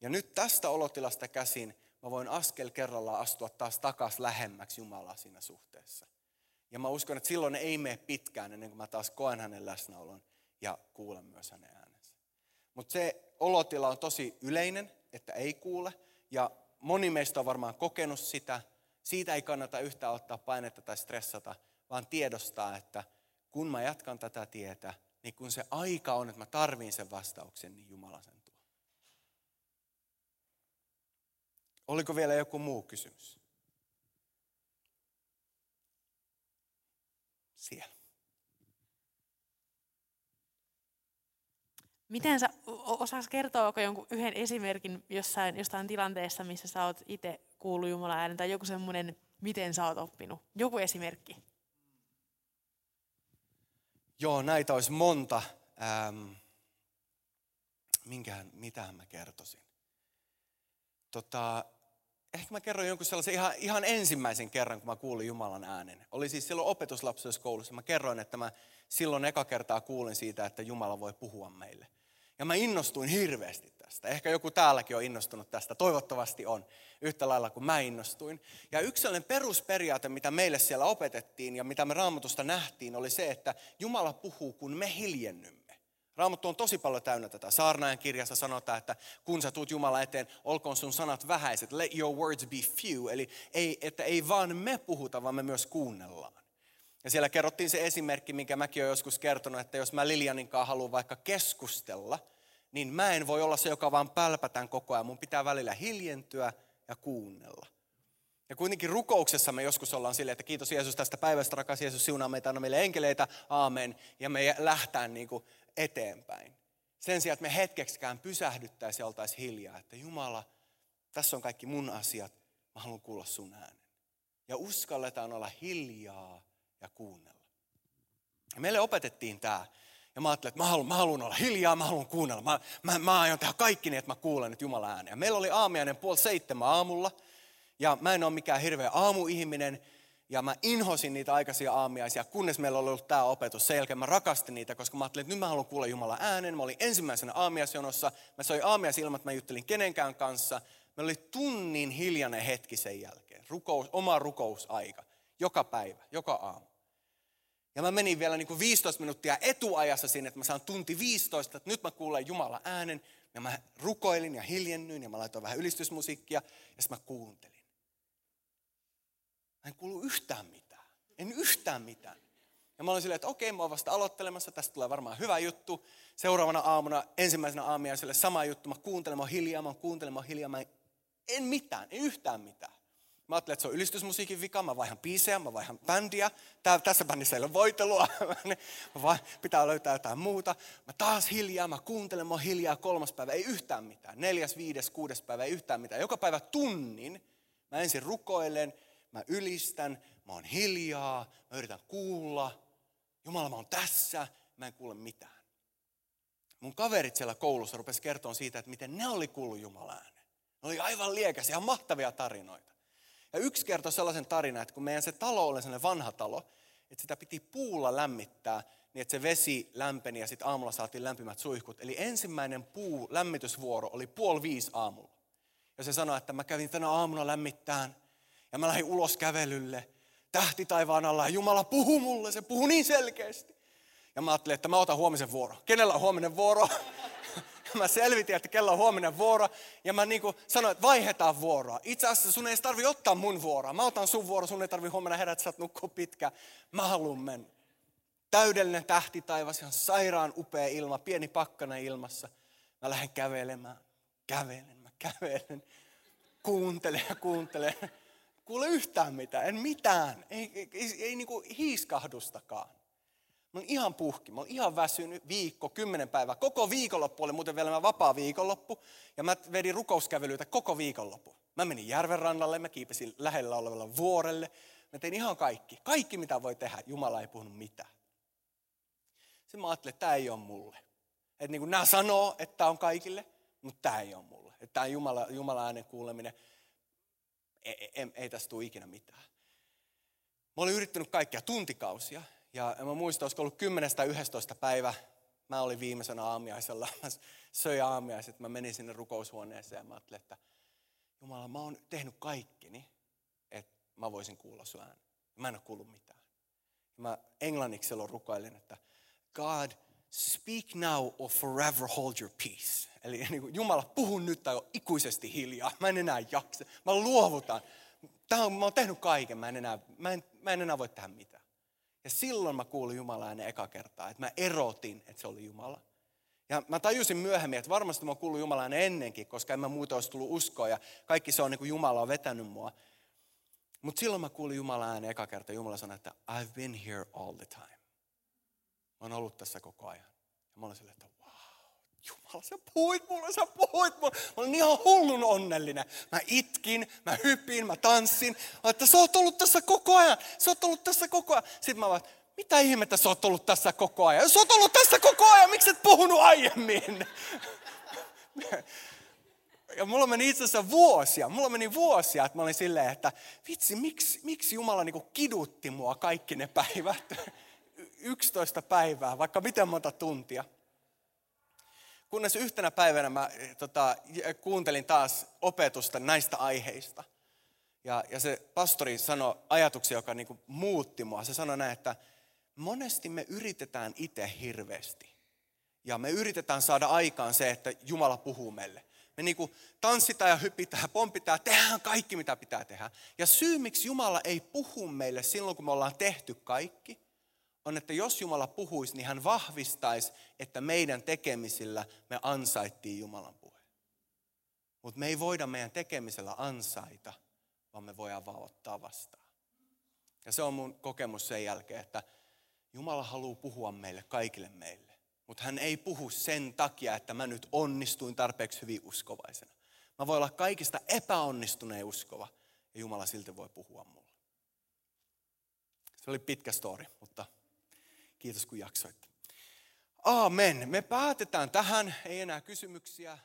Ja nyt tästä olotilasta käsin mä voin askel kerrallaan astua taas takaisin lähemmäksi Jumalaa siinä suhteessa. Ja mä uskon, että silloin ei mene pitkään ennen kuin mä taas koen hänen läsnäolon ja kuulen myös hänen äänensä. Mutta se olotila on tosi yleinen, että ei kuule. Ja moni meistä on varmaan kokenut sitä. Siitä ei kannata yhtään ottaa painetta tai stressata, vaan tiedostaa, että kun mä jatkan tätä tietä, niin kun se aika on, että mä tarviin sen vastauksen, niin Jumala sen tuo. Oliko vielä joku muu kysymys? Siellä. Miten sä, osaako kertoa jonkun yhden esimerkin jossain, jostain tilanteessa, missä sä oot itse kuullut Jumalan äänen, tai joku semmoinen, miten sä oot oppinut? Joku esimerkki. Joo, näitä olisi monta. Ähm, minkähän, mitähän mä kertoisin? Tota, ehkä mä kerron jonkun sellaisen ihan, ihan ensimmäisen kerran, kun mä kuulin Jumalan äänen. Oli siis silloin opetuslapsuuskoulussa. Mä kerroin, että mä silloin eka kertaa kuulin siitä, että Jumala voi puhua meille. Ja mä innostuin hirveästi tästä. Ehkä joku täälläkin on innostunut tästä. Toivottavasti on. Yhtä lailla kuin mä innostuin. Ja yksi sellainen perusperiaate, mitä meille siellä opetettiin ja mitä me Raamatusta nähtiin, oli se, että Jumala puhuu, kun me hiljennymme. Raamattu on tosi paljon täynnä tätä. Saarnaajan kirjassa sanotaan, että kun sä tuut Jumala eteen, olkoon sun sanat vähäiset. Let your words be few. Eli ei, että ei vaan me puhuta, vaan me myös kuunnellaan. Ja siellä kerrottiin se esimerkki, minkä mäkin olen joskus kertonut, että jos mä Lilianin kanssa haluan vaikka keskustella, niin mä en voi olla se, joka vaan pälpätän koko ajan. Mun pitää välillä hiljentyä ja kuunnella. Ja kuitenkin rukouksessa me joskus ollaan silleen, että kiitos Jeesus tästä päivästä, rakas Jeesus, siunaa meitä, anna meille enkeleitä, aamen. Ja me lähtään niin kuin eteenpäin. Sen sijaan, että me hetkeksikään pysähdyttäisiin ja oltaisiin hiljaa, että Jumala, tässä on kaikki mun asiat, mä haluan kuulla sun äänen. Ja uskalletaan olla hiljaa ja kuunnella. Ja meille opetettiin tämä. Ja mä ajattelin, että mä haluan, mä haluan olla hiljaa, mä haluan kuunnella. Mä, mä, mä aion tehdä kaikki niin, että mä kuulen nyt Jumalan äänen. Ja meillä oli aamiainen puoli seitsemän aamulla. Ja mä en ole mikään hirveä aamuihminen. Ja mä inhosin niitä aikaisia aamiaisia, kunnes meillä oli ollut tämä opetus. Sen jälkeen mä rakastin niitä, koska mä ajattelin, että nyt mä haluan kuulla Jumalan äänen. Mä olin ensimmäisenä aamiaisjonossa. Mä soin aamiaisilman, että mä juttelin kenenkään kanssa. Mä oli tunnin hiljainen hetki sen jälkeen. Rukous, oma rukousaika. Joka päivä, joka aamu. Ja mä menin vielä niin kuin viisitoista minuuttia etuajassa sinne, että mä saan tunti viisitoista, että nyt mä kuulen Jumalan äänen. Ja mä rukoilin ja hiljennyin ja mä laitoin vähän ylistysmusiikkia ja sitten mä kuuntelin. Mä en kuulu yhtään mitään. En yhtään mitään. Ja mä olin silleen, että okei, mä oon vasta aloittelemassa, tästä tulee varmaan hyvä juttu. Seuraavana aamuna, ensimmäisenä aamiaiselle sama juttu. Mä kuuntelen, mä oon hiljaa, mä oon kuuntelen, mä oon hiljaa. Mä en, en mitään, en yhtään mitään. Mä ajattelin, että se on ylistysmusiikin vika, mä vaihan biisejä, mä vaihan bändiä. Tää, tässä bändissä ei ole voitelua, pitää löytää jotain muuta. Mä taas hiljaa, mä kuuntelen, mä oon hiljaa, kolmas päivä, ei yhtään mitään. Neljäs, viides, kuudes päivä, ei yhtään mitään. Joka päivä tunnin mä ensin rukoilen, mä ylistän, mä oon hiljaa, mä yritän kuulla. Jumala, mä oon tässä, mä en kuule mitään. Mun kaverit siellä koulussa rupesi kertoa siitä, että miten ne oli kuullut Jumalan äänen. Ne oli aivan liekäisiä, ihan mahtavia tarinoita. Ja yksi kertoi sellaisen tarinan, että kun meidän se talo oli sellainen vanha talo, että sitä piti puulla lämmittää, niin että se vesi lämpeni ja sitten aamulla saatiin lämpimät suihkut. Eli ensimmäinen puu lämmitysvuoro oli puoli viisi aamulla. Ja se sanoi, että mä kävin tänä aamuna lämmittään ja mä lähdin ulos kävelylle, tähti taivaan alla ja Jumala puhui mulle, se puhui niin selkeästi. Ja mä ajattelin, että mä otan huomisen vuoro. Kenellä on huominen vuoro? Mä selvitin, että kello on huominen vuoro, ja mä niin kuin sanoin, että vaihdetaan vuoroa. Itse asiassa sun ei tarvitse ottaa mun vuoroa. Mä otan sun vuoro, sun ei tarvitse huomenna herätä, sä oot nukkua pitkään. Mä haluun mennä. Täydellinen tähti taivas, ihan sairaan upea ilma, pieni pakkana ilmassa. Mä lähden kävelemään, kävelen, mä kävelen, kuuntelen ja kuuntelen. Kuule yhtään mitään, en mitään, ei, ei, ei, ei niin kuin hiiskahdustakaan. Mä oon ihan puhki, mä oon ihan väsynyt, viikko, kymmenen päivää, koko viikonloppu oli muuten vielä mä vapaa viikonloppu. Ja mä vedin rukouskävelyitä koko viikonloppu. Mä menin järven rannalle, mä kiipesin lähellä olevalla vuorelle. Mä tein ihan kaikki, kaikki mitä voi tehdä, Jumala ei puhunut mitään. Sitten mä ajattelin, että tää ei ole mulle. Että niin kuin nää sanoo, että tää on kaikille, mutta tää ei ole mulle. Että tää Jumala, Jumala äänen kuuleminen, ei, ei, ei, ei tästä tule ikinä mitään. Mä olin yrittänyt kaikkia tuntikausia. Ja mä muistan, olisiko ollut kymmenestä yhteentoista päivä, mä olin viimeisenä aamiaisella, mä söin aamiaiset, mä menin sinne rukoushuoneeseen ja mä ajattelin, että Jumala, mä oon tehnyt kaikkeni, että mä voisin kuulla sun äänen. Mä en ole kuullut mitään. Mä englanniksi silloin rukoilin, että God, speak now or forever hold your peace. Eli niin kuin, Jumala, puhu nyt tai on ikuisesti hiljaa, mä en enää jaksa, mä luovutan. Tää on, mä oon tehnyt kaiken, mä en enää, mä en, mä en enää voi tehdä mitään. Ja silloin mä kuulin Jumalan äänen eka kertaa, että mä erotin, että se oli Jumala. Ja mä tajusin myöhemmin, että varmasti mä oon kuullut Jumalan äänen ennenkin, koska en mä muuta olisi tullut uskoa ja kaikki se on niin kuin Jumala on vetänyt mua. Mutta silloin mä kuulin Jumalan äänen eka kertaa ja Jumala sanoi, että I've been here all the time. Mä oon ollut tässä koko ajan. Ja mä olin silleen, että wow, Jumala, sä puhuit mulle, sä puhuit mulle. Mä olin ihan hullun onnellinen. Mä itkin, mä hypin, mä tanssin. Mä että sä oot ollut tässä koko ajan, sä oot ollut tässä koko ajan. Sitten mä vaan, mitä ihmettä sä oot ollut tässä koko ajan? Jos sä oot ollut tässä koko ajan, miksi et puhunut aiemmin? Ja mulla meni itse asiassa vuosia, mulla meni vuosia, että mä olin silleen, että vitsi, miksi, miksi Jumala niinku kidutti mua kaikki ne päivät? yksitoista päivää, vaikka miten monta tuntia. Kunnes yhtenä päivänä mä tota, kuuntelin taas opetusta näistä aiheista. Ja, ja se pastori sanoi ajatuksia, joka niin kuin muutti mua. Se sanoi näin, että monesti me yritetään itse hirveästi. Ja me yritetään saada aikaan se, että Jumala puhuu meille. Me niin kuin tanssitaan ja hypitään, pompitaan, tehdään kaikki mitä pitää tehdä. Ja syy, miksi Jumala ei puhu meille silloin, kun me ollaan tehty kaikki, on, että jos Jumala puhuisi, niin hän vahvistaisi, että meidän tekemisillä me ansaittiin Jumalan puhe. Mutta me ei voida meidän tekemisellä ansaita, vaan me voidaan vaan ottaa vastaan. Ja se on mun kokemus sen jälkeen, että Jumala haluaa puhua meille, kaikille meille. Mutta hän ei puhu sen takia, että mä nyt onnistuin tarpeeksi hyvin uskovaisena. Mä voin olla kaikista epäonnistuneen uskova, ja Jumala silti voi puhua mulle. Se oli pitkä story, mutta kiitos kun jaksoitte. Aamen. Me päätetään tähän. Ei enää kysymyksiä.